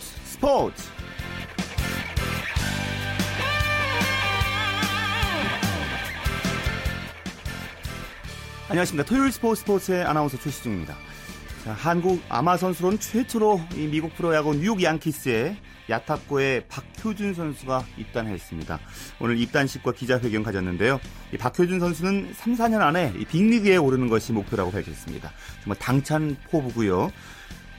스포츠. 안녕하십니까. 토요일 스포츠의 아나운서 최시중입니다. 자, 한국 아마 선수로는 최초로 이 미국 프로야구 뉴욕 양키스의 야탁고의 박효준 선수가 입단했습니다. 오늘 입단식과 기자회견 가졌는데요. 이 박효준 선수는 3, 4년 안에 이 빅리그에 오르는 것이 목표라고 밝혔습니다. 정말 당찬 포부고요.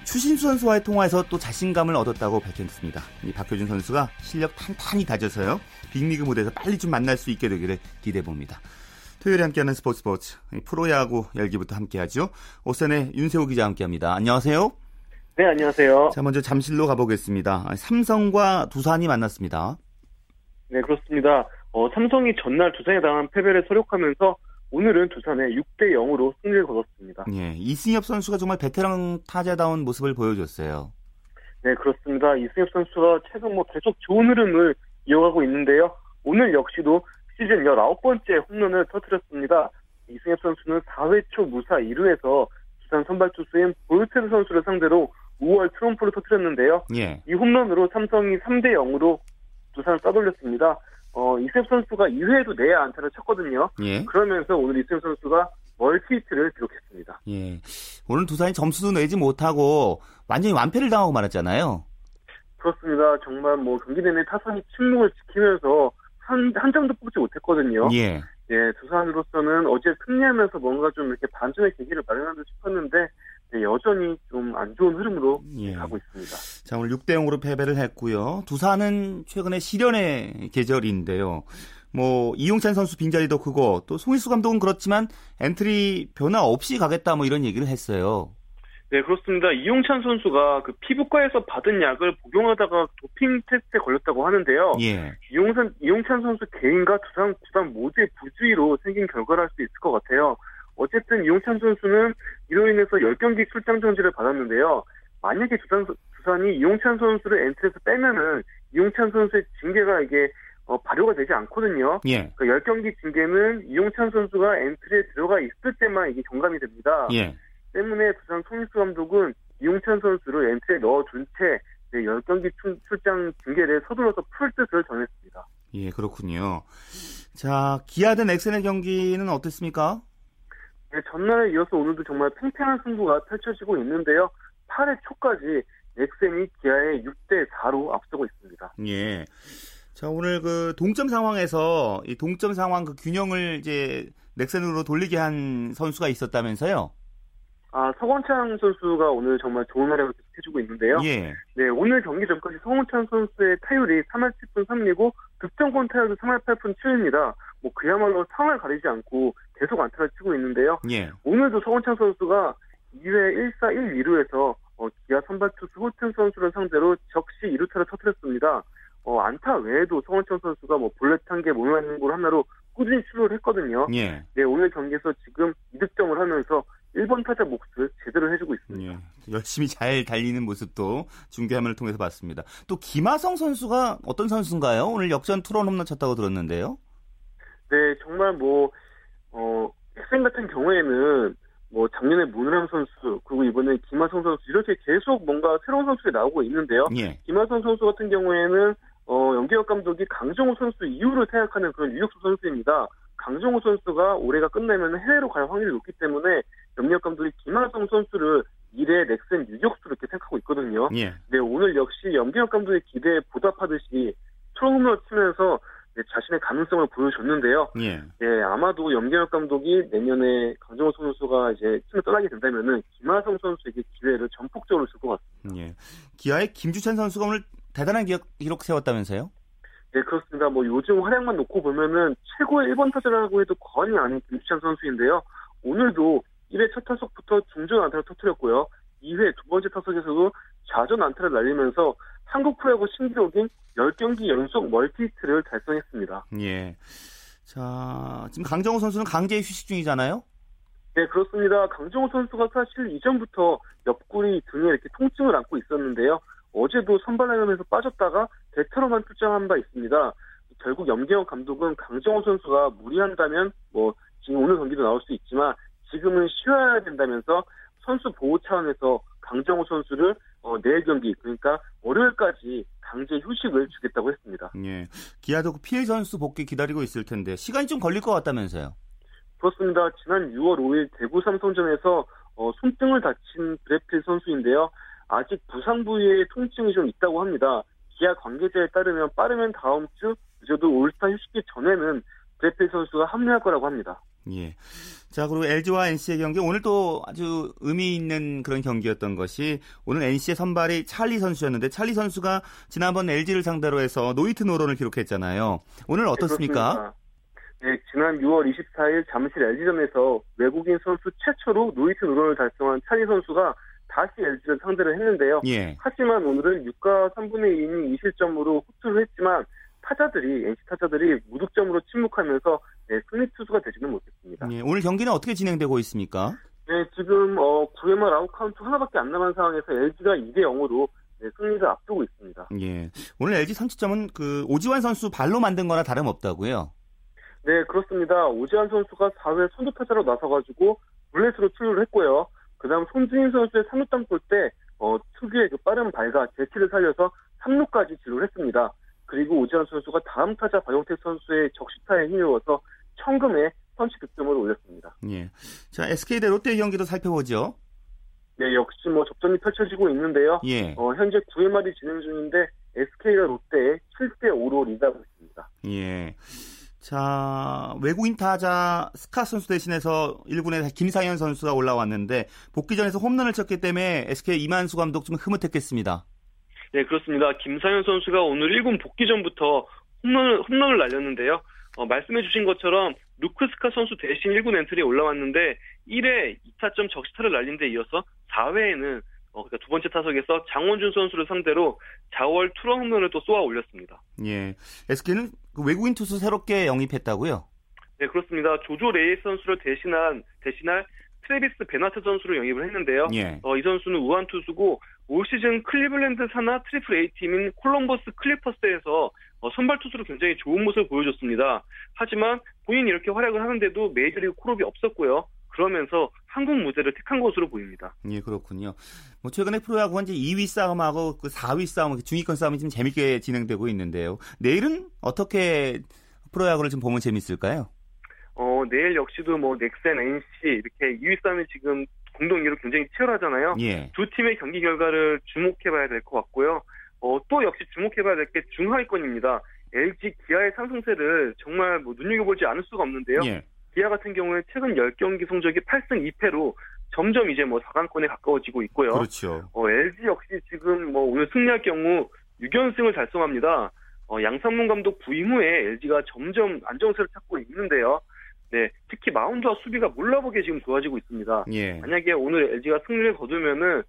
추신수 선수와의 통화에서 또 자신감을 얻었다고 밝혔습니다. 이 박효준 선수가 실력 탄탄히 다져서요. 빅리그 무대에서 빨리 좀 만날 수 있게 되기를 기대해봅니다. 토요일에 함께하는 스포츠 프로야구 열기부터 함께하죠. 오선의 윤세호 기자와 함께합니다. 안녕하세요. 네, 안녕하세요. 자, 먼저 잠실로 가보겠습니다. 삼성과 두산이 만났습니다. 네, 그렇습니다. 삼성이 전날 두산에 당한 패배를 설욕하면서 오늘은 두산에 6-0으로 승리를 거뒀습니다. 네, 이승엽 선수가 정말 베테랑 타자다운 모습을 보여줬어요. 네, 그렇습니다. 이승엽 선수가 최근 계속 좋은 흐름을 이어가고 있는데요. 오늘 역시도 시즌 19번째 홈런을 터뜨렸습니다. 이승엽 선수는 4회 초 무사 2루에서 두산 선발 투수인 볼테르 선수를 상대로 5월 트럼프를 터뜨렸는데요. 예. 이 홈런으로 삼성이 3-0으로 두산을 따돌렸습니다. 이승엽 선수가 2회에도 내야 안타를 쳤거든요. 예. 그러면서 오늘 이승엽 선수가 멀티히트를 기록했습니다. 예. 오늘 두산이 점수도 내지 못하고 완전히 완패를 당하고 말았잖아요. 그렇습니다. 정말 경기 내내 타선이 침묵을 지키면서 한 점도 뽑지 못했거든요. 예. 예, 두산으로서는 어제 승리하면서 뭔가 좀 이렇게 반전의 계기를 마련한 듯 싶었는데, 네, 여전히 좀 안 좋은 흐름으로 가고 있습니다. 자, 오늘 6-0으로 패배를 했고요. 두산은 최근에 시련의 계절인데요. 이용찬 선수 빈자리도 크고, 또 송일수 감독은 그렇지만 엔트리 변화 없이 가겠다 이런 얘기를 했어요. 네, 그렇습니다. 이용찬 선수가 그 피부과에서 받은 약을 복용하다가 도핑 테스트에 걸렸다고 하는데요. 예. 이용찬 선수 개인과 두산 구단 모두의 부주의로 생긴 결과를 할 수 있을 것 같아요. 어쨌든 이용찬 선수는 이로 인해서 10경기 출장 정지를 받았는데요. 만약에 두산이 이용찬 선수를 엔트리에서 빼면은 이용찬 선수의 징계가 이게 발효가 되지 않거든요. 예. 그 10경기 징계는 이용찬 선수가 엔트리에 들어가 있을 때만 이게 경감이 됩니다. 예. 때문에 두산 손익수 감독은 이용찬 선수를 엔트에 넣어준 채 10경기 출장 징계를 서둘러서 풀 뜻을 전했습니다. 예, 그렇군요. 자, 기아 대 넥센의 경기는 어땠습니까? 네, 전날에 이어서 오늘도 정말 팽팽한 승부가 펼쳐지고 있는데요. 8회 초까지 넥센이 기아에 6-4로 앞서고 있습니다. 예. 자, 오늘 동점 상황에서 이 동점 상황 균형을 이제 넥센으로 돌리게 한 선수가 있었다면서요? 아, 서건창 선수가 오늘 정말 좋은 활약을 해주고 있는데요. 예. 네, 오늘 경기 전까지 서건창 선수의 타율이 3할 7푼 3리고 득점권 타율도 3할 8푼 7입니다. 그야말로 상을 가리지 않고 계속 안타를 치고 있는데요. 예. 오늘도 서건창 선수가 2회 1사 1-2루에서 기아 선발 투수 호튼 선수를 상대로 적시 2루타를 터뜨렸습니다. 안타 외에도 서건창 선수가 볼넷 1개 몸맞는 걸 하나로 꾸준히 출루를 했거든요. 예. 네, 오늘 경기에서 지금 2득점을 하면서 1번 타자 몫을 제대로 해주고 있습니다. 예, 열심히 잘 달리는 모습도 중계화면을 통해서 봤습니다. 또 김하성 선수가 어떤 선수인가요? 오늘 역전 투런 홈런 쳤다고 들었는데요. 네, 정말 넥센 같은 경우에는 작년에 문우람 선수 그리고 이번에 김하성 선수 이렇게 계속 뭔가 새로운 선수들이 나오고 있는데요. 예. 김하성 선수 같은 경우에는 연기혁 감독이 강정호 선수 이후를 생각하는 그런 유격수 선수입니다. 강정호 선수가 올해가 끝나면 해외로 갈 확률이 높기 때문에 염력 감독이 김하성 선수를 1회 넥센 유격수로 이렇게 생각하고 있거든요. 예. 네, 오늘 역시 염기혁 감독의 기대에 보답하듯이 트럼프를 치면서 자신의 가능성을 보여줬는데요. 예. 네, 아마도 염기혁 감독이 내년에 강정호 선수가 이제 팀을 떠나게 된다면은 김하성 선수에게 기회를 전폭적으로 줄 것 같습니다. 예. 기아의 김주찬 선수가 오늘 대단한 기록 세웠다면서요? 네, 그렇습니다. 요즘 활약만 놓고 보면은 최고의 1번 타자라고 해도 과언이 아닌 김주찬 선수인데요. 오늘도 1회 첫 타석부터 중전 안타를 터뜨렸고요. 2회 두 번째 타석에서도 좌전 안타를 날리면서 한국 프로야구 신기록인 10경기 연속 멀티히트를 달성했습니다. 예. 자, 지금 강정호 선수는 강제 휴식 중이잖아요? 네, 그렇습니다. 강정호 선수가 사실 이전부터 옆구리 등에 이렇게 통증을 안고 있었는데요. 어제도 선발라인업에서 빠졌다가 대타로만 출장한 바 있습니다. 결국 염기영 감독은 강정호 선수가 무리한다면 지금 오늘 경기도 나올 수 있지만 지금은 쉬어야 된다면서 선수 보호 차원에서 강정호 선수를 내일 경기, 그러니까 월요일까지 강제 휴식을 주겠다고 했습니다. 예. 기아도 피해 선수 복귀 기다리고 있을 텐데 시간이 좀 걸릴 것 같다면서요? 그렇습니다. 지난 6월 5일 대구 삼성전에서 손등을 다친 브래필 선수인데요. 아직 부상 부위에 통증이 좀 있다고 합니다. 기아 관계자에 따르면 빠르면 다음 주 늦어도 올스타 휴식기 전에는 브래필 선수가 합류할 거라고 합니다. 예. 자, 그리고 LG와 NC의 경기, 오늘 또 아주 의미 있는 그런 경기였던 것이 오늘 NC의 선발이 찰리 선수였는데 찰리 선수가 지난번 LG를 상대로 해서 노히트 노런을 기록했잖아요. 오늘 어떻습니까? 네, 네, 지난 6월 24일 잠실 LG전에서 외국인 선수 최초로 노히트 노런을 달성한 찰리 선수가 다시 LG를 상대로 했는데요. 예. 하지만 오늘은 6과 3분의 2이닝 2실점으로 호투를 했지만 NC 타자들이 무득점으로 침묵하면서 승리 투수가 되지는 못했습니다. 예, 오늘 경기는 어떻게 진행되고 있습니까? 네, 지금 9회 말 아웃카운트 하나밖에 안 남은 상황에서 LG가 2-0으로 승리를 앞두고 있습니다. 예, 오늘 LG 선취점은 오지환 선수 발로 만든 거나 다름없다고요? 네, 그렇습니다. 오지환 선수가 4회 선두타자로 나서가지고 볼넷으로 출루를 했고요. 그 다음 손준인 선수의 3루점 골 때 특유의 빠른 발과 재치를 살려서 3루까지 진루를 했습니다. 그리고 오지환 선수가 다음 타자 박용택 선수의 적시타에 힘입어서 청금에 선취 득점을 올렸습니다. 예. 자, SK 대 롯데의 경기도 살펴보죠. 네, 역시 접전이 펼쳐지고 있는데요. 예. 현재 9회 말이 진행 중인데 SK가 롯데에 7-5로 리드하고 있습니다. 예. 자, 외국인 타자 스카 선수 대신해서 1군에 김상현 선수가 올라왔는데 복귀전에서 홈런을 쳤기 때문에 SK 이만수 감독 좀 흐뭇했겠습니다. 네, 그렇습니다. 김상현 선수가 오늘 1군 복귀전부터 홈런을 날렸는데요. 말씀해주신 것처럼 루크 스카 선수 대신 1군 엔트리에 올라왔는데 1회 2타점 적시타를 날린 데 이어서 4회에는 그러니까 두 번째 타석에서 장원준 선수를 상대로 좌월 투런 홈런을 또 쏘아 올렸습니다. 예, SK는 외국인 투수 새롭게 영입했다고요? 네, 그렇습니다. 조조 레이 선수를 대신할 트레비스 베나트 선수를 영입을 했는데요. 예. 이 선수는 우한 투수고 올 시즌 클리블랜드 산하 트리플 A 팀인 콜럼버스 클리퍼스에서 선발 투수로 굉장히 좋은 모습을 보여줬습니다. 하지만 본인이 이렇게 활약을 하는데도 메이저리그 콜업이 없었고요. 그러면서 한국 무대를 택한 것으로 보입니다. 예, 그렇군요. 최근에 프로야구 현재 2위 싸움하고 4위 싸움, 중위권 싸움이 지금 재밌게 진행되고 있는데요. 내일은 어떻게 프로야구를 좀 보면 재밌을까요? 내일 역시도 넥센, NC 이렇게 2위 싸움이 지금 공동 2위로 굉장히 치열하잖아요. 예. 두 팀의 경기 결과를 주목해봐야 될 것 같고요. 또 역시 주목해봐야 될 게 중하위권입니다. LG 기아의 상승세를 정말 눈여겨보지 않을 수가 없는데요. 예. 기아 같은 경우에 최근 10경기 성적이 8승 2패로 점점 이제 4강권에 가까워지고 있고요. 그렇죠. LG 역시 지금 오늘 승리할 경우 6연승을 달성합니다. 양상문 감독 부임 후에 LG가 점점 안정세를 찾고 있는데요. 네, 특히 마운드와 수비가 몰라보게 지금 좋아지고 있습니다. 예. 만약에 오늘 LG가 승리를 거두면은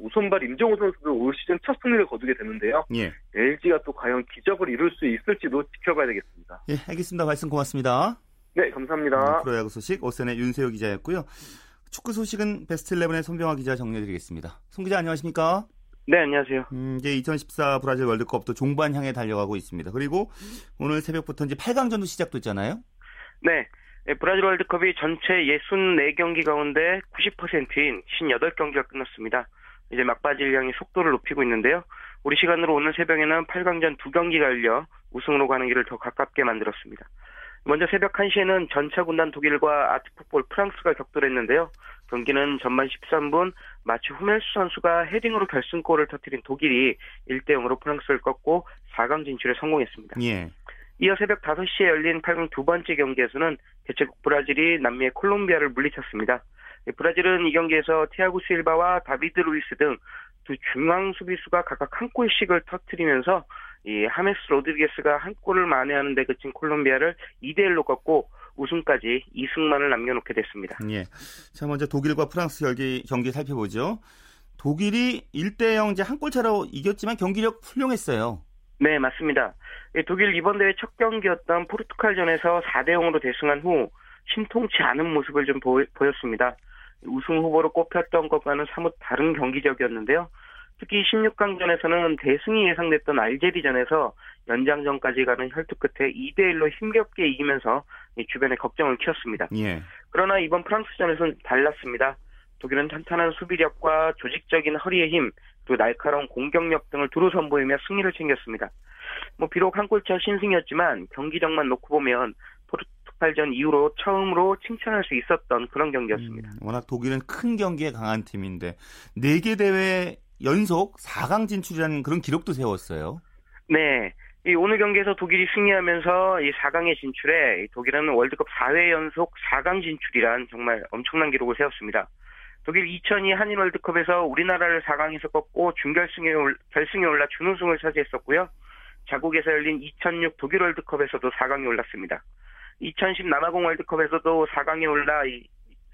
우선발 임정호 선수도 올 시즌 첫 승리를 거두게 되는데요. 예. LG가 또 과연 기적을 이룰 수 있을지도 지켜봐야 되겠습니다. 예, 알겠습니다. 말씀 고맙습니다. 네, 감사합니다. 프로야구 소식 오센의 윤세호 기자였고요. 축구 소식은 베스트 11의 손병화 기자 정리해드리겠습니다. 손 기자 안녕하십니까? 네, 안녕하세요. 이제 2014 브라질 월드컵도 종반 향해 달려가고 있습니다. 그리고 오늘 새벽부터 이제 8강전도 시작됐잖아요. 네, 브라질 월드컵이 전체 64경기 가운데 90%인 58경기가 끝났습니다. 이제 막바지를 향해 속도를 높이고 있는데요. 우리 시간으로 오늘 새벽에는 8강전 2경기가 열려 우승으로 가는 길을 더 가깝게 만들었습니다. 먼저 새벽 1시에는 전차 군단 독일과 아트풋볼 프랑스가 격돌했는데요. 경기는 전반 13분 마츠 후멜스 선수가 헤딩으로 결승골을 터뜨린 독일이 1-0으로 프랑스를 꺾고 4강 진출에 성공했습니다. 예. 이어 새벽 5시에 열린 8강 두 번째 경기에서는 개최국 브라질이 남미의 콜롬비아를 물리쳤습니다. 브라질은 이 경기에서 티아고 실바와 다비드 루이스 등 두 중앙 수비수가 각각 한 골씩을 터뜨리면서 이 하메스 로드리게스가 한 골을 만회하는 데 그친 콜롬비아를 2-1로 꺾고 우승까지 2승만을 남겨놓게 됐습니다. 예. 자, 먼저 독일과 프랑스 경기 살펴보죠. 독일이 1-0 한 골 차로 이겼지만 경기력 훌륭했어요. 네, 맞습니다. 독일 이번 대회 첫 경기였던 포르투갈전에서 4-0으로 대승한 후 심통치 않은 모습을 좀 보였습니다. 우승 후보로 꼽혔던 것과는 사뭇 다른 경기력이었는데요. 특히 16강전에서는 대승이 예상됐던 알제리전에서 연장전까지 가는 혈투 끝에 2-1로 힘겹게 이기면서 주변의 걱정을 키웠습니다. 예. 그러나 이번 프랑스전에서는 달랐습니다. 독일은 탄탄한 수비력과 조직적인 허리의 힘, 그리고 날카로운 공격력 등을 두루 선보이며 승리를 챙겼습니다. 비록 한 골차 신승이었지만 경기력만 놓고 보면 포르투갈전 이후로 처음으로 칭찬할 수 있었던 그런 경기였습니다. 워낙 독일은 큰 경기에 강한 팀인데 4개 대회 연속 4강 진출이라는 그런 기록도 세웠어요. 네. 이 오늘 경기에서 독일이 승리하면서 이 4강에 진출해 독일은 월드컵 4회 연속 4강 진출이란 정말 엄청난 기록을 세웠습니다. 독일 2002 한일 월드컵에서 우리나라를 4강에서 꺾고 결승에 올라 준우승을 차지했었고요. 자국에서 열린 2006 독일 월드컵에서도 4강에 올랐습니다. 2010 남아공 월드컵에서도 4강에 올라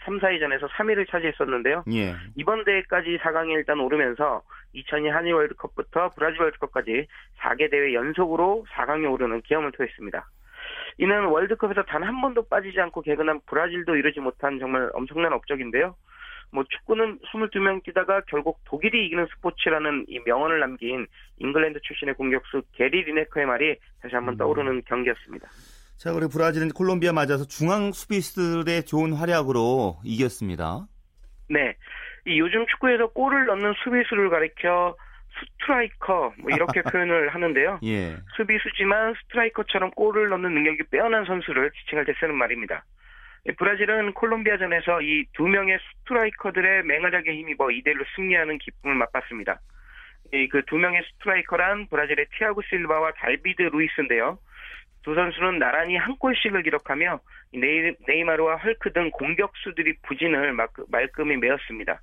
3, 4위전에서 3위를 차지했었는데요. 예. 이번 대회까지 4강에 일단 오르면서 2002 한일 월드컵부터 브라질 월드컵까지 4개 대회 연속으로 4강에 오르는 기염을 토했습니다. 이는 월드컵에서 단 한 번도 빠지지 않고 개근한 브라질도 이루지 못한 정말 엄청난 업적인데요. 축구는 22명 뛰다가 결국 독일이 이기는 스포츠라는 이 명언을 남긴 잉글랜드 출신의 공격수 게리 리네커의 말이 다시 한번 떠오르는 경기였습니다. 자, 그리고 브라질은 콜롬비아 맞아서 중앙 수비수들의 좋은 활약으로 이겼습니다. 네, 이 요즘 축구에서 골을 넣는 수비수를 가리켜 스트라이커 이렇게 표현을 하는데요. 예. 수비수지만 스트라이커처럼 골을 넣는 능력이 빼어난 선수를 지칭할 때 쓰는 말입니다. 브라질은 콜롬비아전에서 이 두 명의 스트라이커들의 맹활약에 힘입어 2대1로 승리하는 기쁨을 맛봤습니다. 그 두 명의 스트라이커란 브라질의 티아고 실바와 다비드 루이스인데요. 두 선수는 나란히 한 골씩을 기록하며 네이마르와 헐크 등 공격수들이 부진을 말끔히 메웠습니다.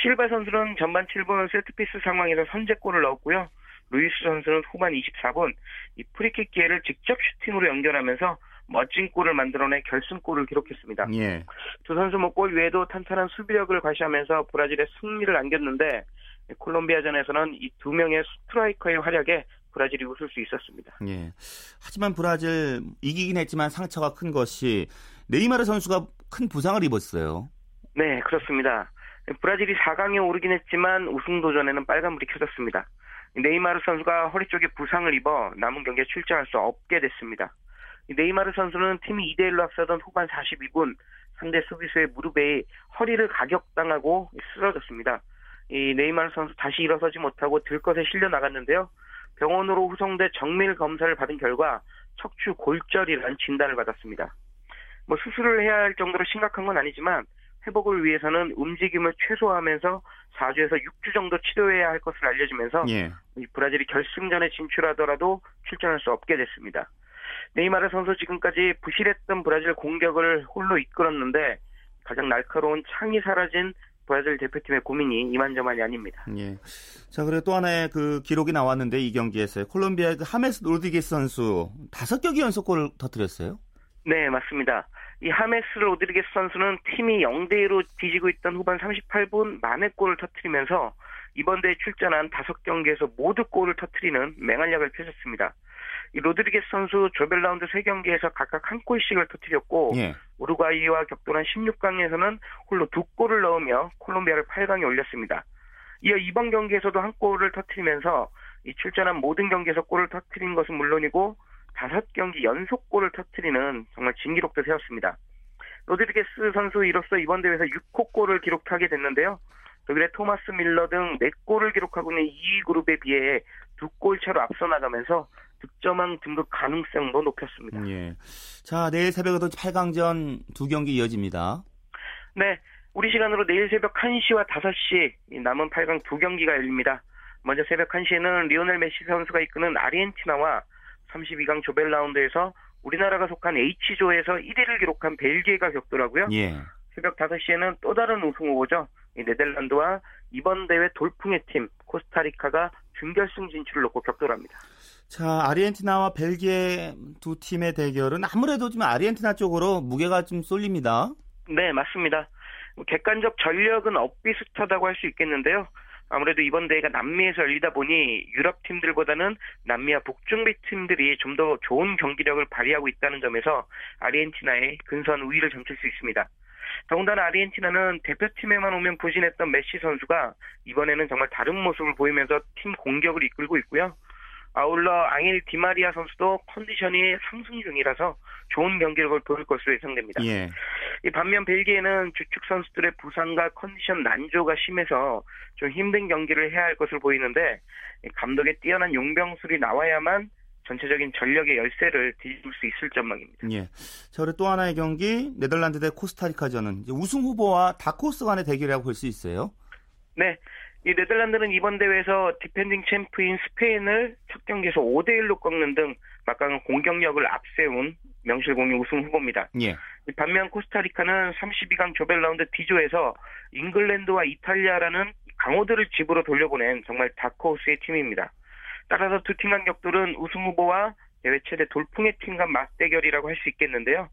실바 선수는 전반 7분 세트피스 상황에서 선제골을 넣었고요. 루이스 선수는 후반 24분 이 프리킥 기회를 직접 슈팅으로 연결하면서 멋진 골을 만들어내 결승골을 기록했습니다. 예. 두 선수 골 외에도 탄탄한 수비력을 과시하면서 브라질의 승리를 안겼는데 콜롬비아전에서는 이 두 명의 스트라이커의 활약에 브라질이 웃을 수 있었습니다. 예. 하지만 브라질 이기긴 했지만 상처가 큰 것이 네이마르 선수가 큰 부상을 입었어요. 네, 그렇습니다. 브라질이 4강에 오르긴 했지만 우승 도전에는 빨간불이 켜졌습니다. 네이마르 선수가 허리 쪽에 부상을 입어 남은 경기에 출전할 수 없게 됐습니다. 네이마르 선수는 팀이 2대1로 앞서던 후반 42분 상대 수비수의 무릎에 허리를 가격당하고 쓰러졌습니다. 이 네이마르 선수 다시 일어서지 못하고 들것에 실려 나갔는데요. 병원으로 후송돼 정밀 검사를 받은 결과 척추 골절이라는 진단을 받았습니다. 수술을 해야 할 정도로 심각한 건 아니지만 회복을 위해서는 움직임을 최소화하면서 4주에서 6주 정도 치료해야 할 것을 알려주면서 예. 브라질이 결승전에 진출하더라도 출전할 수 없게 됐습니다. 네이마르 선수 지금까지 부실했던 브라질 공격을 홀로 이끌었는데 가장 날카로운 창이 사라진 브라질 대표팀의 고민이 이만저만이 아닙니다. 예. 자, 그리고 또 하나의 그 기록이 나왔는데 이 경기에서 콜롬비아의 하메스 로드리게스 선수 5경기 연속 골을 터뜨렸어요? 네, 맞습니다. 이 하메스 로드리게스 선수는 팀이 0대2로 뒤지고 있던 후반 38분 만회 골을 터뜨리면서 이번 대회 출전한 5경기에서 모두 골을 터뜨리는 맹활약을 펼쳤습니다. 이 로드리게스 선수 조별 라운드 3경기에서 각각 한 골씩을 터뜨렸고 예. 우루과이와 격돌한 16강에서는 홀로 2골을 넣으며 콜롬비아를 8강에 올렸습니다. 이어 이번 경기에서도 한 골을 터뜨리면서 이 출전한 모든 경기에서 골을 터뜨린 것은 물론이고 5경기 연속 골을 터뜨리는 정말 진기록도 세웠습니다. 로드리게스 선수 이로써 이번 대회에서 6호 골을 기록하게 됐는데요. 독일의 토마스 밀러 등 4골을 기록하고 있는 2위 그룹에 비해 2골 차로 앞서 나가면서 득점왕 등극 가능성도 높였습니다. 예. 자, 내일 새벽에도 8강전 2경기 이어집니다. 네, 우리 시간으로 내일 새벽 1시와 5시 남은 8강 2경기가 열립니다. 먼저 새벽 1시에는 리오넬 메시 선수가 이끄는 아르헨티나와 32강 조별 라운드에서 우리나라가 속한 H조에서 1위를 기록한 벨기에가 격돌하고요. 예. 새벽 5시에는 또 다른 우승 후보죠. 네덜란드와 이번 대회 돌풍의 팀 코스타리카가 준결승 진출을 놓고 격돌합니다. 자, 아르헨티나와 벨기에 두 팀의 대결은 아무래도 좀 아르헨티나 쪽으로 무게가 좀 쏠립니다. 네, 맞습니다. 객관적 전력은 엇비슷하다고 할 수 있겠는데요. 아무래도 이번 대회가 남미에서 열리다 보니 유럽 팀들보다는 남미와 북중미 팀들이 좀 더 좋은 경기력을 발휘하고 있다는 점에서 아르헨티나의 근소한 우위를 점칠 수 있습니다. 더군다나 아르헨티나는 대표팀에만 오면 부진했던 메시 선수가 이번에는 정말 다른 모습을 보이면서 팀 공격을 이끌고 있고요. 아울러 앙헬 디마리아 선수도 컨디션이 상승 중이라서 좋은 경기력을 보일 것으로 예상됩니다. 예. 반면 벨기에는 주축 선수들의 부상과 컨디션 난조가 심해서 좀 힘든 경기를 해야 할 것으로 보이는데, 감독의 뛰어난 용병술이 나와야만 전체적인 전력의 열세를 뒤집을 수 있을 전망입니다. 예. 자, 또 하나의 경기 네덜란드 대 코스타리카전은 이제 우승 후보와 다크호스 간의 대결이라고 볼 수 있어요. 네. 이 네덜란드는 이번 대회에서 디펜딩 챔프인 스페인을 첫 경기에서 5대1로 꺾는 등 막강한 공격력을 앞세운 명실공히 우승 후보입니다. 예. 반면 코스타리카는 32강 조별라운드 D조에서 잉글랜드와 이탈리아라는 강호들을 집으로 돌려보낸 정말 다크호스의 팀입니다. 따라서 두 팀 간 격돌은 우승 후보와 대회 최대 돌풍의 팀 간 맞대결이라고 할 수 있겠는데요.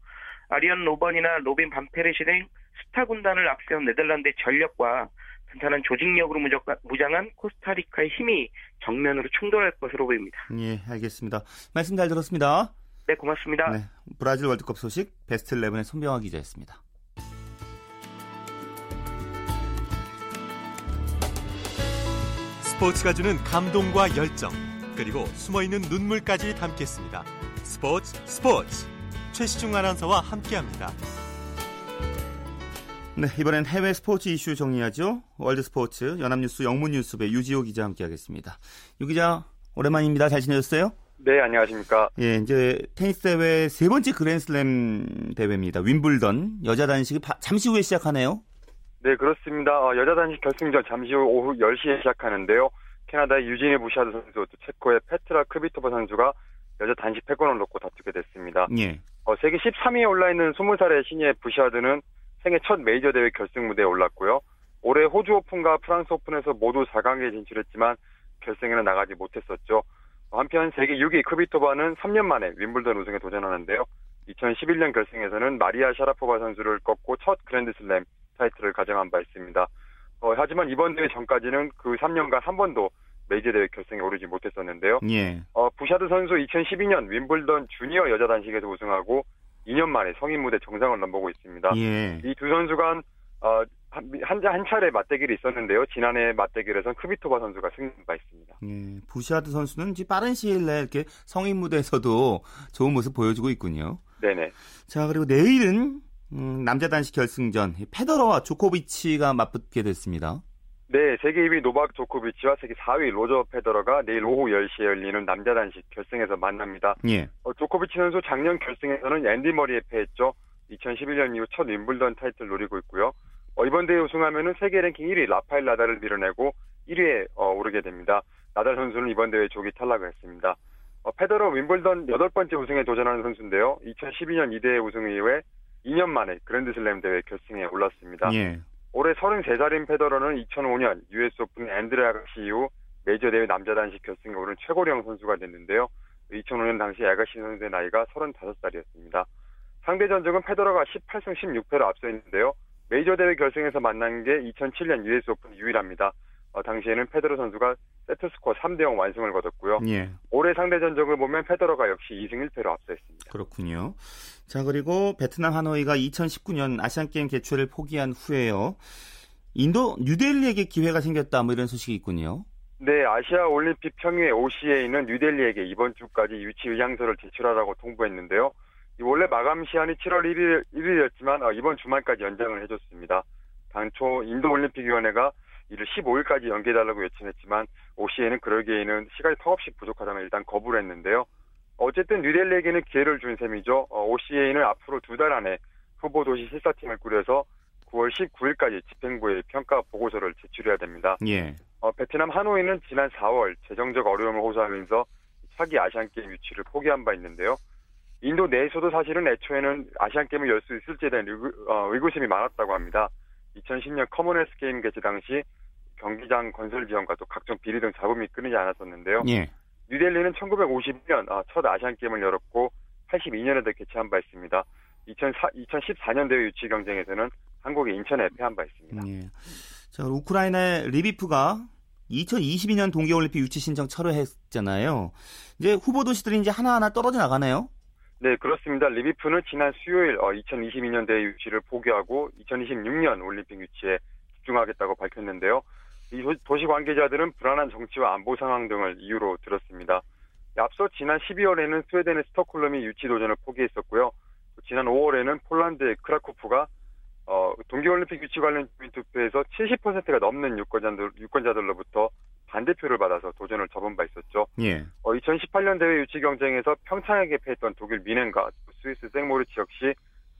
아리언 로번이나 로빈 반페르시 등 스타 군단을 앞세운 네덜란드의 전력과 탄탄한 조직력으로 무장한 코스타리카의 힘이 정면으로 충돌할 것으로 보입니다. 예, 알겠습니다. 말씀 잘 들었습니다. 네, 고맙습니다. 네, 브라질 월드컵 소식 베스트 11의 손병화 기자였습니다. 스포츠가 주는 감동과 열정, 그리고 숨어있는 눈물까지 담겠습니다. 스포츠 최시중 아나운서와 함께합니다. 네, 이번엔 해외 스포츠 이슈 정리하죠. 월드스포츠 연합뉴스 영문뉴스부의 유지호 기자 함께하겠습니다. 유 기자, 오랜만입니다. 잘 지내셨어요? 네, 안녕하십니까. 예, 이제 테니스 대회 세 번째 그랜슬램 대회입니다. 윈블던 여자 단식이 잠시 후에 시작하네요. 네, 그렇습니다. 여자 단식 결승전 잠시 후 오후 10시에 시작하는데요. 캐나다의 유지니 부샤르 선수, 또 체코의 페트라 크비토바 선수가 여자 단식 패권을 놓고 다투게 됐습니다. 예. 세계 13위에 올라있는 20살의 신예 부샤르는 생애 첫 메이저 대회 결승 무대에 올랐고요. 올해 호주 오픈과 프랑스 오픈에서 모두 4강에 진출했지만 결승에는 나가지 못했었죠. 한편 세계 6위 크비토바는 3년 만에 윈블던 우승에 도전하는데요. 2011년 결승에서는 마리아 샤라포바 선수를 꺾고 첫 그랜드슬램 타이틀을 가정한 바 있습니다. 하지만 이번 대회 전까지는 그 3년간 한 번도 메이저 대회 결승에 오르지 못했었는데요. 예. 부샤드 선수 2012년 윈블던 주니어 여자 단식에서 우승하고 2년 만에 성인 무대 정상을 넘보고 있습니다. 예. 이 두 선수 간 한 차례 맞대결이 있었는데요. 지난해 맞대결에선 크비토바 선수가 승리한 바 있습니다. 예. 부샤드 선수는 이제 빠른 시일 내에 이렇게 성인 무대에서도 좋은 모습 보여주고 있군요. 네네. 자, 그리고 내일은 남자 단식 결승전 페더러와 조코비치가 맞붙게 됐습니다. 네, 세계 2위 노박 조코비치와 세계 4위 로저 페더러가 내일 오후 10시에 열리는 남자 단식 결승에서 만납니다. 예. 조코비치 선수 작년 결승에서는 앤디 머리에 패했죠. 2011년 이후 첫 윈블던 타이틀을 노리고 있고요. 이번 대회 우승하면은 세계 랭킹 1위 라파엘 나달을 밀어내고 1위에 오르게 됩니다. 나달 선수는 이번 대회 조기 탈락을 했습니다. 페더러 윈블던 8번째 우승에 도전하는 선수인데요. 2012년 2대회 우승 이후에 2년 만에 그랜드슬램 대회 결승에 올랐습니다. 예. 올해 33살인 페더러는 2005년 US 오픈 안드레 애거시 이후 메이저 대회 남자 단식 결승에 오른 최고령 선수가 됐는데요. 2005년 당시 애거시 선수의 나이가 35살이었습니다. 상대 전적은 페더러가 18승 16패로 앞서 있는데요. 메이저 대회 결승에서 만난 게 2007년 US 오픈 유일합니다. 당시에는 페더러 선수가 세트스코어 3대0 완승을 거뒀고요. 예. 올해 상대 전적을 보면 페더러가 역시 2승 1패로 앞서 있습니다. 그렇군요. 자, 그리고 베트남 하노이가 2019년 아시안게임 개최를 포기한 후에요. 인도 뉴델리에게 기회가 생겼다, 뭐 이런 소식이 있군요. 네, 아시아올림픽 평의회 OCA는 뉴델리에게 이번 주까지 유치 의향서를 제출하라고 통보했는데요. 원래 마감 시한이 7월 1일이었지만 이번 주말까지 연장을 해줬습니다. 당초 인도올림픽위원회가 이를 15일까지 연기해달라고 요청했지만 OCA는 그럴 기회에는 시간이 턱없이 부족하다며 일단 거부를 했는데요. 어쨌든 뉴델리에게는 기회를 준 셈이죠. OCA는 앞으로 2달 안에 후보도시 실사팀을 꾸려서 9월 19일까지 집행부에 평가 보고서를 제출해야 됩니다. 예. 베트남 하노이는 지난 4월 재정적 어려움을 호소하면서 차기 아시안게임 유치를 포기한 바 있는데요. 인도 내에서도 사실은 애초에는 아시안게임을 열 수 있을지에 대한 의구심이 많았다고 합니다. 2010년 커먼웰스 게임 개최 당시 경기장 건설 지원과 또 각종 비리 등 잡음이 끊이지 않았었는데요. 예. 뉴델리는 1951년 첫 아시안게임을 열었고 82년에도 개최한 바 있습니다. 2014년 대회 유치 경쟁에서는 한국이 인천에 패한 바 있습니다. 예. 자, 우크라이나의 리비프가 2022년 동계올림픽 유치 신청 철회했잖아요. 이제 후보 도시들이 이제 하나하나 떨어져 나가네요. 네, 그렇습니다. 리비프는 지난 수요일 2022년 대회 유치를 포기하고 2026년 올림픽 유치에 집중하겠다고 밝혔는데요. 이 도시 관계자들은 불안한 정치와 안보 상황 등을 이유로 들었습니다. 앞서 지난 12월에는 스웨덴의 스톡홀름이 유치 도전을 포기했었고요. 지난 5월에는 폴란드의 크라쿠프가 동계올림픽 유치 관련 주민투표에서 70%가 넘는 유권자들로부터 반대표를 받아서 도전을 접은 바 있었죠. 예. 2018년 대회 유치 경쟁에서 평창에게 패했던 독일 미넨과 스위스 생모르츠 역시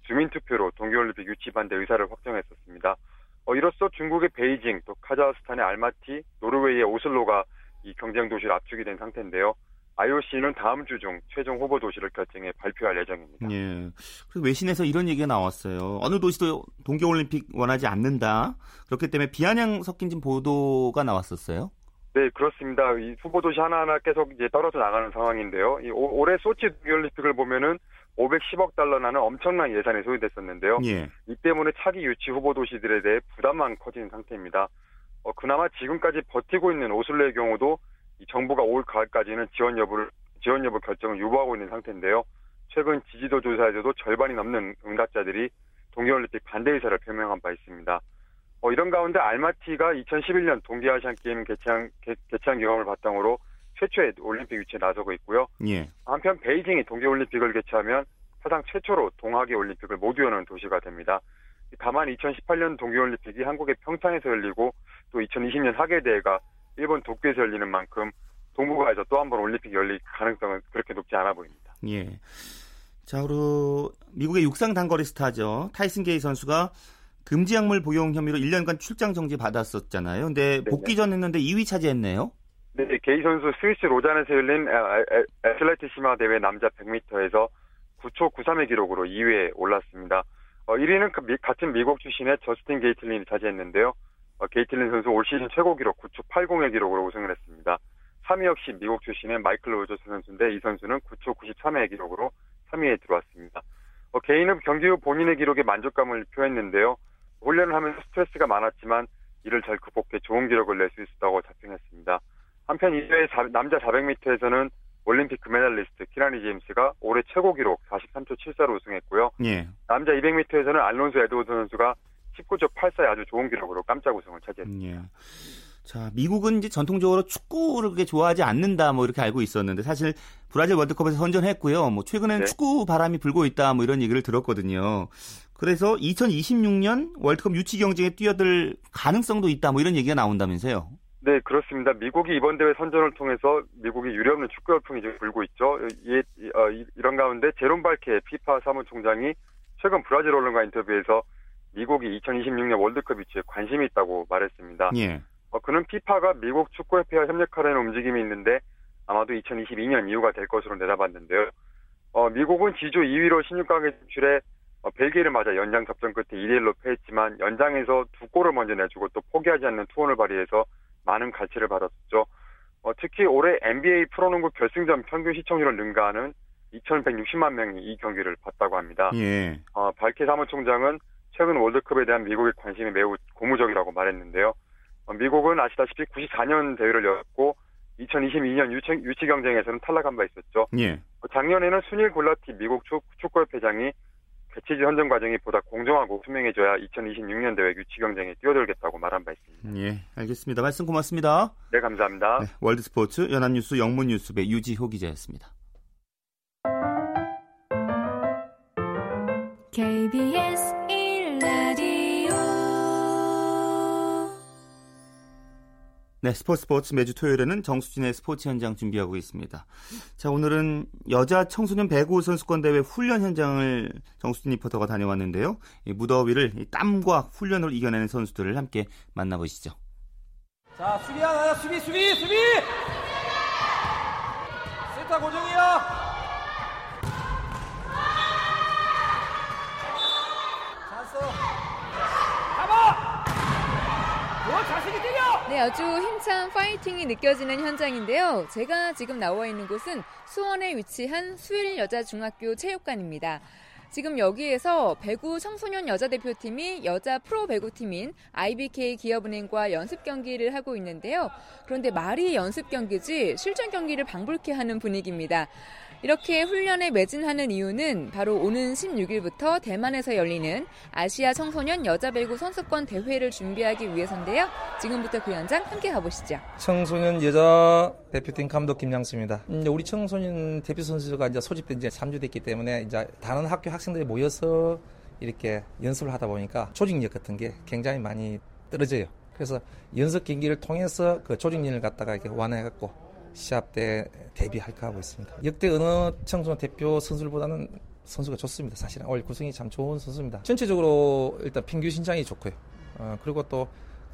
주민투표로 동계올림픽 유치 반대 의사를 확정했었습니다. 이로써 중국의 베이징, 또 카자흐스탄의 알마티, 노르웨이의 오슬로가 이 경쟁 도시를 압축이 된 상태인데요. IOC는 다음 주 중 최종 후보 도시를 결정해 발표할 예정입니다. 예. 그리고 외신에서 이런 얘기가 나왔어요. 어느 도시도 동계올림픽 원하지 않는다. 그렇기 때문에 비아냥 섞인 좀 보도가 나왔었어요. 네, 그렇습니다. 이 후보 도시 하나하나 계속 이제 떨어져 나가는 상황인데요. 올해 소치 동계올림픽을 보면은 510억 달러라는 엄청난 예산이 소요됐었는데요. 예. 이 때문에 차기 유치 후보 도시들에 대해 부담만 커진 상태입니다. 그나마 지금까지 버티고 있는 오슬로의 경우도 이 정부가 올 가을까지는 지원 여부 결정을 유보하고 있는 상태인데요. 최근 지지도 조사에서도 절반이 넘는 응답자들이 동계올림픽 반대 의사를 표명한 바 있습니다. 이런 가운데 알마티가 2011년 동계아시안게임 개최한 경험을 바탕으로 최초의 올림픽 유치에 나서고 있고요. 예. 한편 베이징이 동계올림픽을 개최하면 사상 최초로 동학의 올림픽을 모두 여는 도시가 됩니다. 다만 2018년 동계올림픽이 한국의 평창에서 열리고 또 2020년 하계대회가 일본 도쿄에서 열리는 만큼 동북아에서 또 한 번 올림픽 열릴 가능성은 그렇게 높지 않아 보입니다. 예. 자, 그리고 미국의 육상 단거리 스타죠. 타이슨 게이 선수가 금지약물 복용 혐의로 1년간 출장 정지 받았었잖아요. 근데 복귀 전 했는데 2위 차지했네요. 네, 게이 선수 스위스 로잔에서 열린 애틀레티시마 대회 남자 100m에서 9초 93의 기록으로 2위에 올랐습니다. 1위는 같은 미국 출신의 저스틴 게이틀린이 차지했는데요. 게이틀린 선수 올 시즌 최고 기록 9초 80의 기록으로 우승을 했습니다. 3위 역시 미국 출신의 마이클 로저스 선수인데 이 선수는 9초 93의 기록으로 3위에 들어왔습니다. 게이는 경기 후 본인의 기록에 만족감을 표했는데요. 훈련을 하면서 스트레스가 많았지만 이를 잘 극복해 좋은 기록을 낼 수 있었다고 자평했습니다. 한편 이외에 남자 400m에서는 올림픽 금메달리스트 키라니 제임스가 올해 최고 기록 43초 74로 우승했고요. 예. 남자 200m에서는 알론소 에드워드 선수가 19조 84의 아주 좋은 기록으로 깜짝 우승을 차지했습니다. 예. 자, 미국은 이제 전통적으로 축구를 그렇게 좋아하지 않는다, 이렇게 알고 있었는데 사실 브라질 월드컵에서 선전했고요. 최근엔 네. 축구 바람이 불고 있다, 이런 얘기를 들었거든요. 그래서 2026년 월드컵 유치 경쟁에 뛰어들 가능성도 있다, 이런 얘기가 나온다면서요? 네, 그렇습니다. 미국이 이번 대회 선전을 통해서 미국이 유례없는 축구 열풍이 지금 불고 있죠. 이런 가운데 제롬 발케 피파 사무총장이 최근 브라질 언론과 인터뷰에서 미국이 2026년 월드컵 유치에 관심이 있다고 말했습니다. 예. 그는 피파가 미국 축구협회와 협력하려는 움직임이 있는데 아마도 2022년 이후가 될 것으로 내다봤는데요. 미국은 지조 2위로 16강에 진출해 벨기에를 맞아 연장 접전 끝에 2대1로 패했지만 연장에서 두 골을 먼저 내주고 또 포기하지 않는 투혼을 발휘해서 많은 갈채를 받았었죠. 특히 올해 NBA 프로농구 결승전 평균 시청률을 능가하는 2160만 명이 이 경기를 봤다고 합니다. 예. 발케 사무총장은 최근 월드컵에 대한 미국의 관심이 매우 고무적이라고 말했는데요. 미국은 아시다시피 94년 대회를 열었고 2022년 유치 경쟁에서는 탈락한 바 있었죠. 예. 작년에는 수닐 굴라티 미국 축구협회장이 개최지 선정 과정이 보다 공정하고 투명해져야 2026년 대회 유치 경쟁에 뛰어들겠다고 말한 바 있습니다. 예, 알겠습니다. 말씀 고맙습니다. 네, 감사합니다. 네, 월드스포츠 연합뉴스 영문뉴스배 유지호 기자였습니다. KBS 네, 스포츠 매주 토요일에는 정수진의 스포츠 현장 준비하고 있습니다. 자, 오늘은 여자 청소년 배구 선수권 대회 훈련 현장을 정수진 리포터가 다녀왔는데요. 이 무더위를 땀과 훈련으로 이겨내는 선수들을 함께 만나보시죠. 자, 수비야, 수비! 세타 고정이야! 네, 아주 힘찬 파이팅이 느껴지는 현장인데요. 제가 지금 나와 있는 곳은 수원에 위치한 수일여자중학교 체육관입니다. 지금 여기에서 배구 청소년 여자대표팀이 여자 프로배구팀인 IBK 기업은행과 연습경기를 하고 있는데요. 그런데 말이 연습경기지 실전경기를 방불케 하는 분위기입니다. 이렇게 훈련에 매진하는 이유는 바로 오는 16일부터 대만에서 열리는 아시아 청소년 여자배구 선수권 대회를 준비하기 위해서인데요. 지금부터 그 현장 함께 가보시죠. 청소년 여자 대표팀 감독 김양수입니다. 이제 우리 청소년 대표 선수가 이제 소집된 지 3주 됐기 때문에 이제 다른 학교 학생들이 모여서 이렇게 연습을 하다 보니까 조직력 같은 게 굉장히 많이 떨어져요. 그래서 연습 경기를 통해서 그 조직력을 갖다가 이렇게 완화해갖고 시합 때 데뷔할까 하고 있습니다. 역대 어느 청소년 대표 선수보다는 선수가 좋습니다. 사실은 올 구성이 참 좋은 선수입니다. 전체적으로 일단 평균 신장이 좋고요. 그리고 또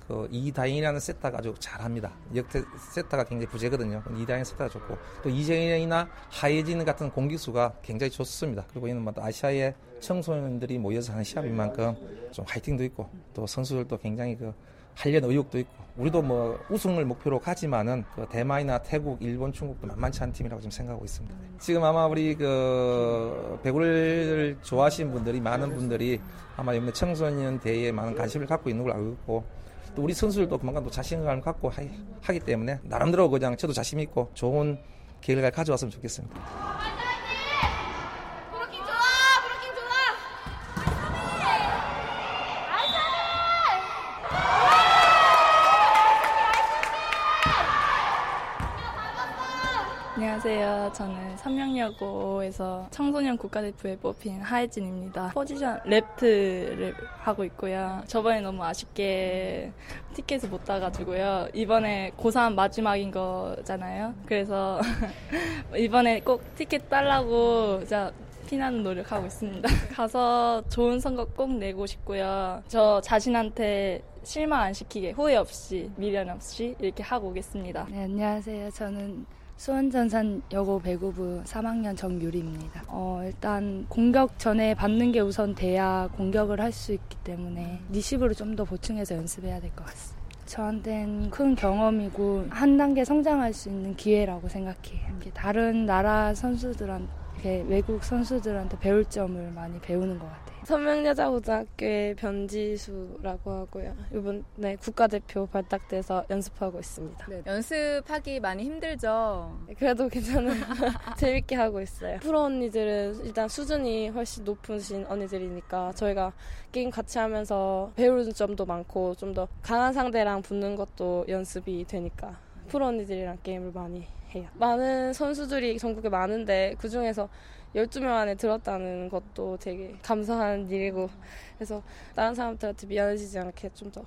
그 이다인이라는 세타가 아주 잘합니다. 역대 세타가 굉장히 부재거든요. 이다인 세타가 좋고 또 이재인이나 하예진 같은 공격수가 굉장히 좋습니다. 그리고 이는 아시아의 청소년들이 모여서 하는 시합인 만큼 좀 화이팅도 있고 또 선수들도 굉장히 그 관련 의욕도 있고 우리도 우승을 목표로 가지만은 그 대만이나 태국, 일본, 중국도 만만치 않은 팀이라고 지금 생각하고 있습니다. 지금 아마 우리 그 배구를 좋아하시는 분들이 많은 분들이 아마 이번에 청소년 대회에 많은 관심을 갖고 있는 걸 알고 있고 또 우리 선수들도 그만큼 또 자신감을 갖고 하기 때문에 나름대로 그냥 저도 자신 있고 좋은 기회를 가져왔으면 좋겠습니다. 안녕하세요. 저는 삼양여고에서 청소년 국가대표에 뽑힌 하혜진입니다. 포지션 레프트를 하고 있고요. 저번에 너무 아쉽게 티켓을 못 따가지고요. 이번에 고3 마지막인 거잖아요. 그래서 이번에 꼭 티켓 따려고 진짜 피나는 노력하고 있습니다. 가서 좋은 선거 꼭 내고 싶고요. 저 자신한테 실망 안 시키게 후회 없이 미련 없이 이렇게 하고 오겠습니다. 네, 안녕하세요. 저는 수원전산여고 배구부 3학년 정유리입니다. 일단 공격 전에 받는 게 우선 돼야 공격을 할 수 있기 때문에 리시브를 좀 더 보충해서 연습해야 될 것 같습니다. 저한테는 큰 경험이고 한 단계 성장할 수 있는 기회라고 생각해요. 다른 나라 선수들한테, 외국 선수들한테 배울 점을 많이 배우는 것 같아요. 서명여자고등학교의 변지수라고 하고요. 이번에 국가대표 발탁돼서 연습하고 있습니다. 네. 연습하기 많이 힘들죠? 그래도 괜찮아요. 재밌게 하고 있어요. 프로 언니들은 일단 수준이 훨씬 높으신 언니들이니까 저희가 게임 같이 하면서 배우는 점도 많고 좀 더 강한 상대랑 붙는 것도 연습이 되니까 프로 언니들이랑 게임을 많이 해요. 많은 선수들이 전국에 많은데 그중에서 12명 안에 들었다는 것도 되게 감사한 일이고 그래서 다른 사람들한테 미안해지지 않게 좀 더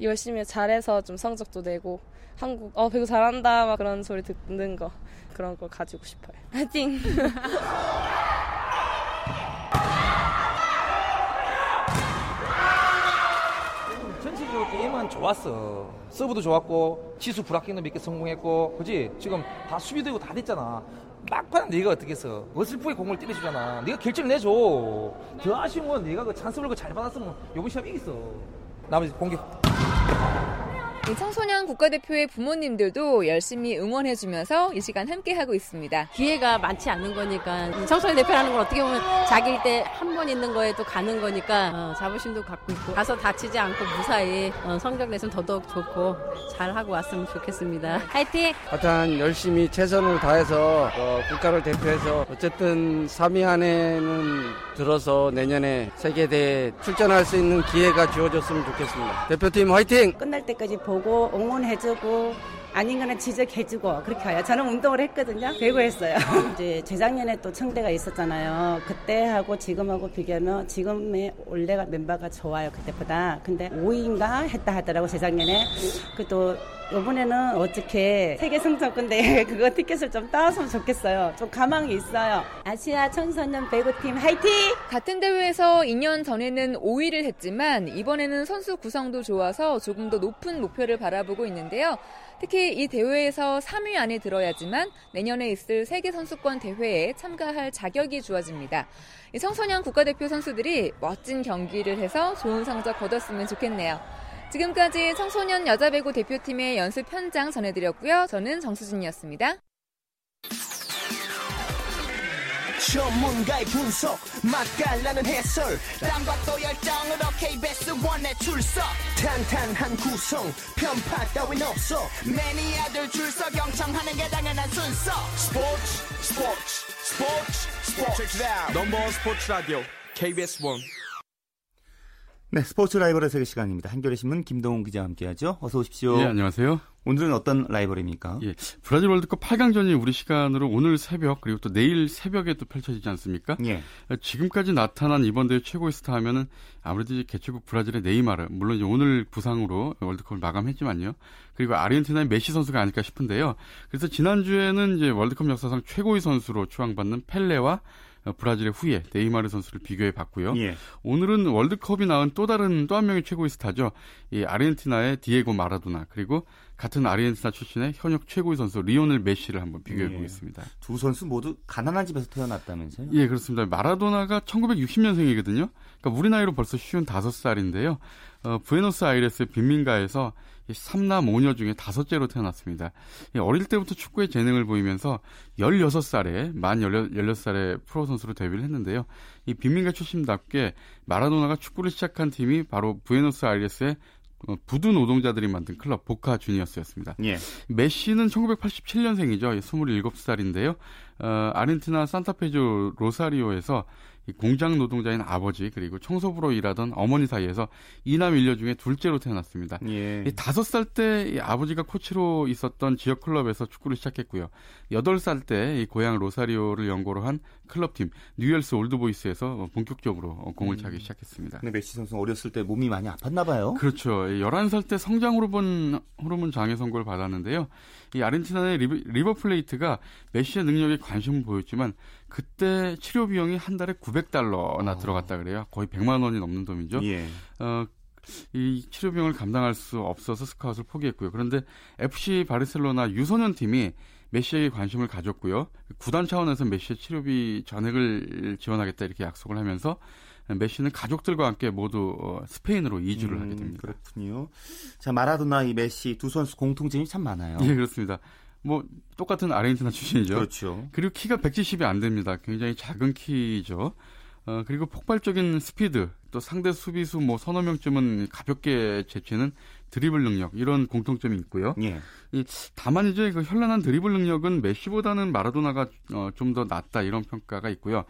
열심히 잘해서 좀 성적도 내고 한국 배구 잘한다 막 그런 소리 듣는 거 그런 걸 가지고 싶어요. 화이팅! 전체적으로 게임은 좋았어. 서브도 좋았고 지수 브라킹도 몇 개 성공했고 그지? 지금 다 수비되고 다 됐잖아. 막판 네가 어떻게 했어? 어슬프게 공을 때려주잖아. 네가 결정을 내줘. 더 아쉬운 건 네가 그 찬스를 잘 받았으면 요번 시합 이겼어. 나머지 공격. 청소년 국가대표의 부모님들도 열심히 응원해주면서 이 시간 함께하고 있습니다. 기회가 많지 않는 거니까 청소년 대표라는 건 어떻게 보면 자기일 때 한 번 있는 거에 또 가는 거니까 자부심도 갖고 있고 가서 다치지 않고 무사히 성적 냈으면 더더욱 좋고 잘하고 왔으면 좋겠습니다. 화이팅! 하여튼 열심히 최선을 다해서 국가를 대표해서 어쨌든 3위 안에는 들어서 내년에 세계대회에 출전할 수 있는 기회가 주어졌으면 좋겠습니다. 대표팀 화이팅! 끝날 때까지 보고 응원해주고 아닌 거는 지적해주고 그렇게 해요. 저는 운동을 했거든요. 배구했어요. 이제 재작년에 또 청대가 있었잖아요. 그때하고 지금하고 비교하면 지금의 원래가 멤버가 좋아요. 그때보다. 근데 5위인가 했다 하더라고 재작년에. 그것도 이번에는 어떻게 세계 승전권대회 그거 티켓을 좀 따왔으면 좋겠어요. 좀 가망이 있어요. 아시아 청소년 배구팀 화이팅! 같은 대회에서 2년 전에는 5위를 했지만 이번에는 선수 구성도 좋아서 조금 더 높은 목표를 바라보고 있는데요. 특히 이 대회에서 3위 안에 들어야지만 내년에 있을 세계선수권 대회에 참가할 자격이 주어집니다. 이 청소년 국가대표 선수들이 멋진 경기를 해서 좋은 성적 거뒀으면 좋겠네요. 지금까지 청소년 여자배구 대표팀의 연습 현장 전해드렸고요. 저는 정수진이었습니다. 전문가의 분석, 맛깔나는 해설, 땀박도 열정으로 KBS1에 출석. 탄탄한 구성, 편파 따윈 없어. 매니아들 줄서 경청하는 게 당연한 순서. 스포츠. Check it out. 넘버 스포츠 라디오 KBS1. 네, 스포츠 라이벌의 세계 시간입니다. 한겨레신문 김동훈 기자와 함께하죠. 어서 오십시오. 네, 안녕하세요. 오늘은 어떤 라이벌입니까? 예, 브라질 월드컵 8강전이 우리 시간으로 오늘 새벽 그리고 또 내일 새벽에 또 펼쳐지지 않습니까? 예. 지금까지 나타난 이번 대회 최고의 스타 하면은 아무래도 이제 개최국 브라질의 네이마르, 물론 이제 오늘 부상으로 월드컵을 마감했지만요. 그리고 아르헨티나의 메시 선수가 아닐까 싶은데요. 그래서 지난주에는 이제 월드컵 역사상 최고의 선수로 추앙받는 펠레와 브라질의 후예 네이마르 선수를 비교해 봤고요. 예. 오늘은 월드컵이 낳은 또 한 명의 최고의 스타죠. 이 아르헨티나의 디에고 마라도나 그리고 같은 아르헨티나 출신의 현역 최고의 선수 리오넬 메시를 한번 비교해 보겠습니다. 두 선수 모두 가난한 집에서 태어났다면서요? 예, 그렇습니다. 마라도나가 1960년생이거든요. 그러니까 우리 나이로 벌써 55살인데요. 부에노스아이레스 빈민가에서 3남 5녀 중에 5째로 태어났습니다. 어릴 때부터 축구에 재능을 보이면서 16살에 만 16살에 프로 선수로 데뷔를 했는데요. 이 빈민가 출신답게 마라도나가 축구를 시작한 팀이 바로 부에노스아이레스의 부두 노동자들이 만든 클럽 보카 주니어스였습니다. 예. 메시는 1987년생이죠. 27살인데요. 아르헨티나 산타페주 로사리오에서 공장 노동자인 아버지 그리고 청소부로 일하던 어머니 사이에서 2남 1녀 중에 둘째로 태어났습니다. 예. 5살 때 아버지가 코치로 있었던 지역 클럽에서 축구를 시작했고요. 8살 때 고향 로사리오를 연고로 한 클럽팀 뉴엘스 올드보이스에서 본격적으로 공을 차기 시작했습니다. 근데 메시 선수 어렸을 때 몸이 많이 아팠나 봐요. 그렇죠. 11살 때 성장 호르몬 장애 선고를 받았는데요. 이 아르헨티나의 리버플레이트가 메시의 능력에 관심을 보였지만 그때 치료 비용이 한 달에 $900나 들어갔다 그래요. 거의 100만 원이 넘는 돈이죠. 예. 이 치료 비용을 감당할 수 없어서 스카웃을 포기했고요. 그런데 FC 바르셀로나 유소년 팀이 메시에게 관심을 가졌고요. 구단 차원에서 메시의 치료비 전액을 지원하겠다 이렇게 약속을 하면서 메시는 가족들과 함께 모두 스페인으로 이주를 하게 됩니다. 그렇군요. 자, 마라도나 이 메시 두 선수 공통점이 참 많아요. 예, 그렇습니다. 뭐 똑같은 아르헨티나 출신이죠. 그렇죠. 그리고 키가 170이 안 됩니다. 굉장히 작은 키죠. 그리고 폭발적인 스피드, 또 상대 수비수 뭐 서너 명쯤은 가볍게 제치는 드리블 능력 이런 공통점이 있고요. 예. 다만 이제 그 현란한 드리블 능력은 메시보다는 마라도나가 좀 더 낫다 이런 평가가 있고요.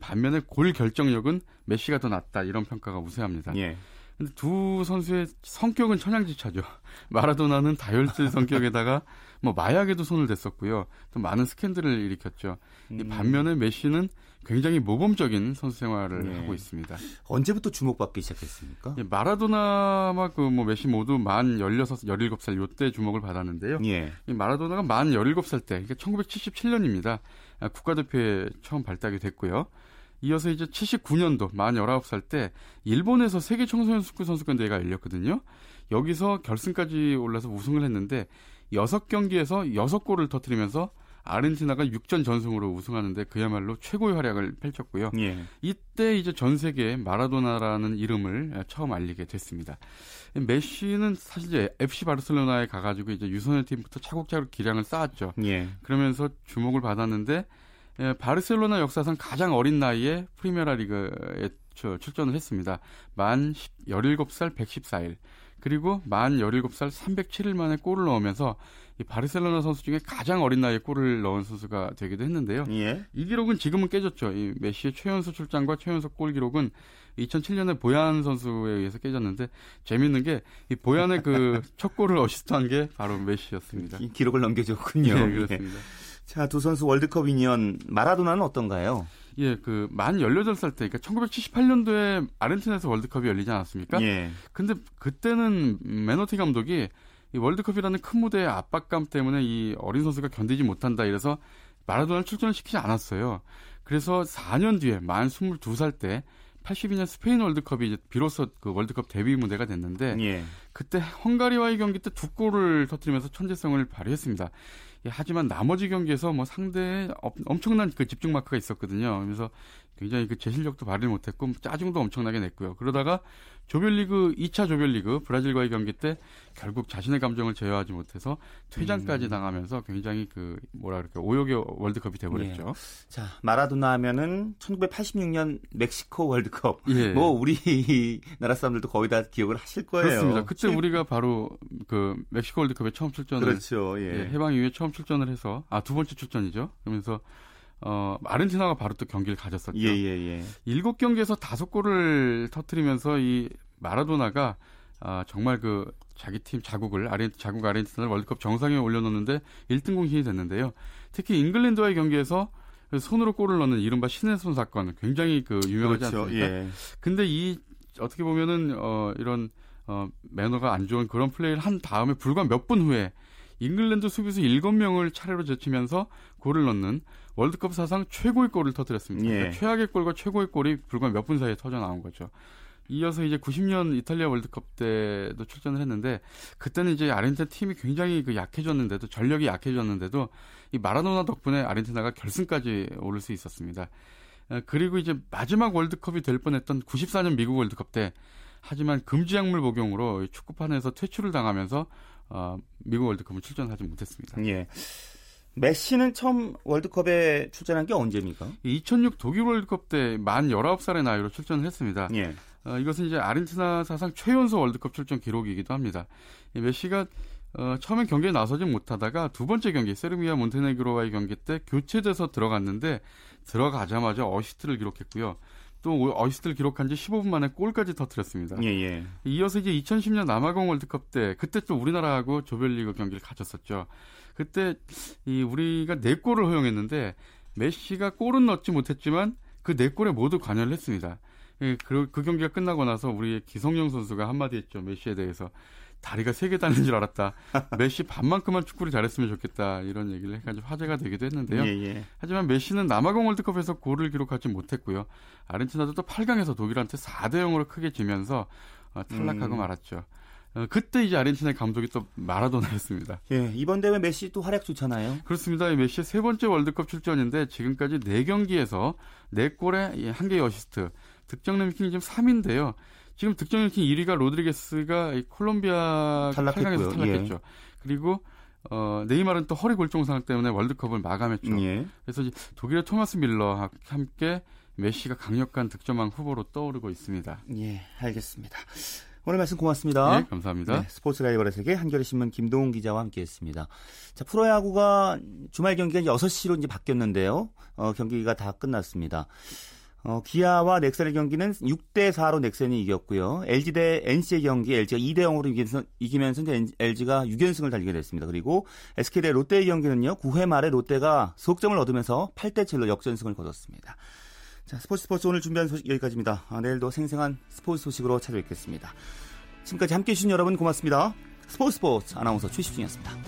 반면에 골 결정력은 메시가 더 낫다 이런 평가가 우세합니다. 예. 근데 두 선수의 성격은 천양지차죠. 마라도나는 다혈질 성격에다가 뭐 마약에도 손을 댔었고요. 또 많은 스캔들을 일으켰죠. 반면에 메시는 굉장히 모범적인 선수 생활을 하고 있습니다. 언제부터 주목받기 시작했습니까? 예, 마라도나와 메시 모두 만 16, 17살 요때 주목을 받았는데요. 예. 이 마라도나가 만 17살 때, 그러니까 1977년입니다. 국가대표에 처음 발탁이 됐고요. 이어서 이제 79년도 만 19살 때 일본에서 세계 청소년 축구 선수권 대회가 열렸거든요. 여기서 결승까지 올라서 우승을 했는데 6경기에서 6골을 터뜨리면서 아르헨티나가 6전 전승으로 우승하는데 그야말로 최고의 활약을 펼쳤고요. 예. 이때 이제 전 세계에 마라도나라는 이름을 처음 알리게 됐습니다. 메시는 사실 이제 FC 바르셀로나에 가가지고 이제 유소년 팀부터 차곡차곡 기량을 쌓았죠. 예. 그러면서 주목을 받았는데 바르셀로나 역사상 가장 어린 나이에 프리메라 리그에 출전을 했습니다. 만 17살 114일 그리고 만 17살 307일 만에 골을 넣으면서 이 바르셀로나 선수 중에 가장 어린 나이에 골을 넣은 선수가 되기도 했는데요. 예. 이 기록은 지금은 깨졌죠. 이 메시의 최연소 출장과 최연소 골 기록은 2007년에 보얀 선수에 의해서 깨졌는데 재밌는 게 이 보얀의 그 첫 골을 어시스트한 게 바로 메시였습니다. 이 기록을 넘겨줬군요. 네, 그렇습니다. 자, 두 선수 월드컵 인연 마라도나는 어떤가요? 예, 그 만 18살 때, 그러니까 1978년도에 아르헨티나에서 월드컵이 열리지 않았습니까? 예. 근데 그때는 메노티 감독이 이 월드컵이라는 큰 무대의 압박감 때문에 이 어린 선수가 견디지 못한다 이래서 마라도나를 출전을 시키지 않았어요. 그래서 4년 뒤에 만 22살 때 82년 스페인 월드컵이 이제 비로소 그 월드컵 데뷔 무대가 됐는데 예. 그때 헝가리와의 경기 때 2골을 터뜨리면서 천재성을 발휘했습니다. 예, 하지만 나머지 경기에서 뭐 상대의 엄청난 그 집중 마크가 있었거든요. 그래서 굉장히 그 제 실력도 발휘를 못했고 짜증도 엄청나게 냈고요. 그러다가 조별리그 2차 조별리그 브라질과의 경기 때 결국 자신의 감정을 제어하지 못해서 퇴장까지 당하면서 굉장히 그 뭐라 그럴까 오욕의 월드컵이 돼버렸죠. 예. 자 마라도나 하면은 1986년 멕시코 월드컵 예. 뭐 우리 나라 사람들도 거의 다 기억을 하실 거예요. 그렇습니다. 그때 우리가 바로 그 멕시코 월드컵에 처음 출전을 그렇죠. 예. 예, 해방 이후에 처음 출전을 해서 아 두 번째 출전이죠. 그러면서 아르헨티나가 바로 또 경기를 가졌었죠. 7경기에서 5골을 터뜨리면서 이 마라도나가 정말 그 자기 팀 자국 아르헨티나를 월드컵 정상에 올려놓는데 1등 공신이 됐는데요. 특히 잉글랜드와의 경기에서 손으로 골을 넣는 이른바 신의 손 사건 굉장히 그 유명하지 그렇죠. 않습니까? 예. 근데 이 어떻게 보면은 이런 매너가 안 좋은 그런 플레이를 한 다음에 불과 몇 분 후에 잉글랜드 수비수 7명을 차례로 제치면서 골을 넣는 월드컵 사상 최고의 골을 터뜨렸습니다. 예. 그러니까 최악의 골과 최고의 골이 불과 몇 분 사이에 터져 나온 거죠. 이어서 이제 90년 이탈리아 월드컵 때도 출전을 했는데 그때는 이제 아르헨티나 팀이 굉장히 그 약해졌는데도 전력이 약해졌는데도 이 마라도나 덕분에 아르헨티나가 결승까지 오를 수 있었습니다. 그리고 이제 마지막 월드컵이 될 뻔했던 94년 미국 월드컵 때 하지만 금지약물 복용으로 축구판에서 퇴출을 당하면서 미국 월드컵은 출전하지 못했습니다. 예. 메시는 처음 월드컵에 출전한 게 언제입니까? 2006 독일 월드컵 때 만 19살의 나이로 출전을 했습니다. 예. 이것은 이제 아르헨티나 사상 최연소 월드컵 출전 기록이기도 합니다. 메시가 처음엔 경기에 나서진 못하다가 두 번째 경기 세르비아 몬테네그로와의 경기 때 교체돼서 들어가자마자 어시스트를 기록했고요. 또 어시스트를 기록한 지 15분 만에 골까지 터뜨렸습니다. 예예. 이어서 이제 2010년 남아공 월드컵 때 그때 또 우리나라하고 조별리그 경기를 가졌었죠. 그때 우리가 4골을 허용했는데 메시가 골은 넣지 못했지만 그 4골에 모두 관여를 했습니다. 그 경기가 끝나고 나서 우리의 기성용 선수가 한마디 했죠. 메시에 대해서. 다리가 3개 다니는 줄 알았다. 메시 반만큼만 축구를 잘했으면 좋겠다. 이런 얘기를 해가지고 화제가 되기도 했는데요. 예예. 하지만 메시는 남아공 월드컵에서 골을 기록하지 못했고요. 아르헨티나도 또 8강에서 독일한테 4-0으로 크게 지면서 탈락하고 말았죠. 그때 이제 아르헨티나의 감독이 또 마라도나였습니다. 예, 이번 대회 메시 또 활약 좋잖아요. 그렇습니다. 메시의 세 번째 월드컵 출전인데 지금까지 4경기에서 4골에 1개의 어시스트. 득점 랭킹이 지금 3인데요. 지금 득점 랭킹 1위가 로드리게스가 콜롬비아 8강에서 탈락했죠. 예. 그리고 네이마르는 또 허리 골종상 때문에 월드컵을 마감했죠. 예. 그래서 이제 독일의 토마스 밀러와 함께 메시가 강력한 득점왕 후보로 떠오르고 있습니다. 예, 알겠습니다. 오늘 말씀 고맙습니다. 네, 감사합니다. 네, 스포츠 라이벌의 세계 한겨레신문 김동훈 기자와 함께했습니다. 자, 프로야구가 주말 경기가 이제 6시로 이제 바뀌었는데요. 경기가 다 끝났습니다. 기아와 넥센의 경기는 6-4로 넥센이 이겼고요. LG 대 NC의 경기 LG가 2-0으로 이기면서 이제 LG가 6연승을 달리게 됐습니다. 그리고 SK 대 롯데의 경기는요. 9회 말에 롯데가 속점을 얻으면서 8-7로 역전승을 거뒀습니다. 자, 스포츠 오늘 준비한 소식 여기까지입니다. 내일도 생생한 스포츠 소식으로 찾아뵙겠습니다. 지금까지 함께해 주신 여러분 고맙습니다. 스포츠 아나운서 최시중이었습니다.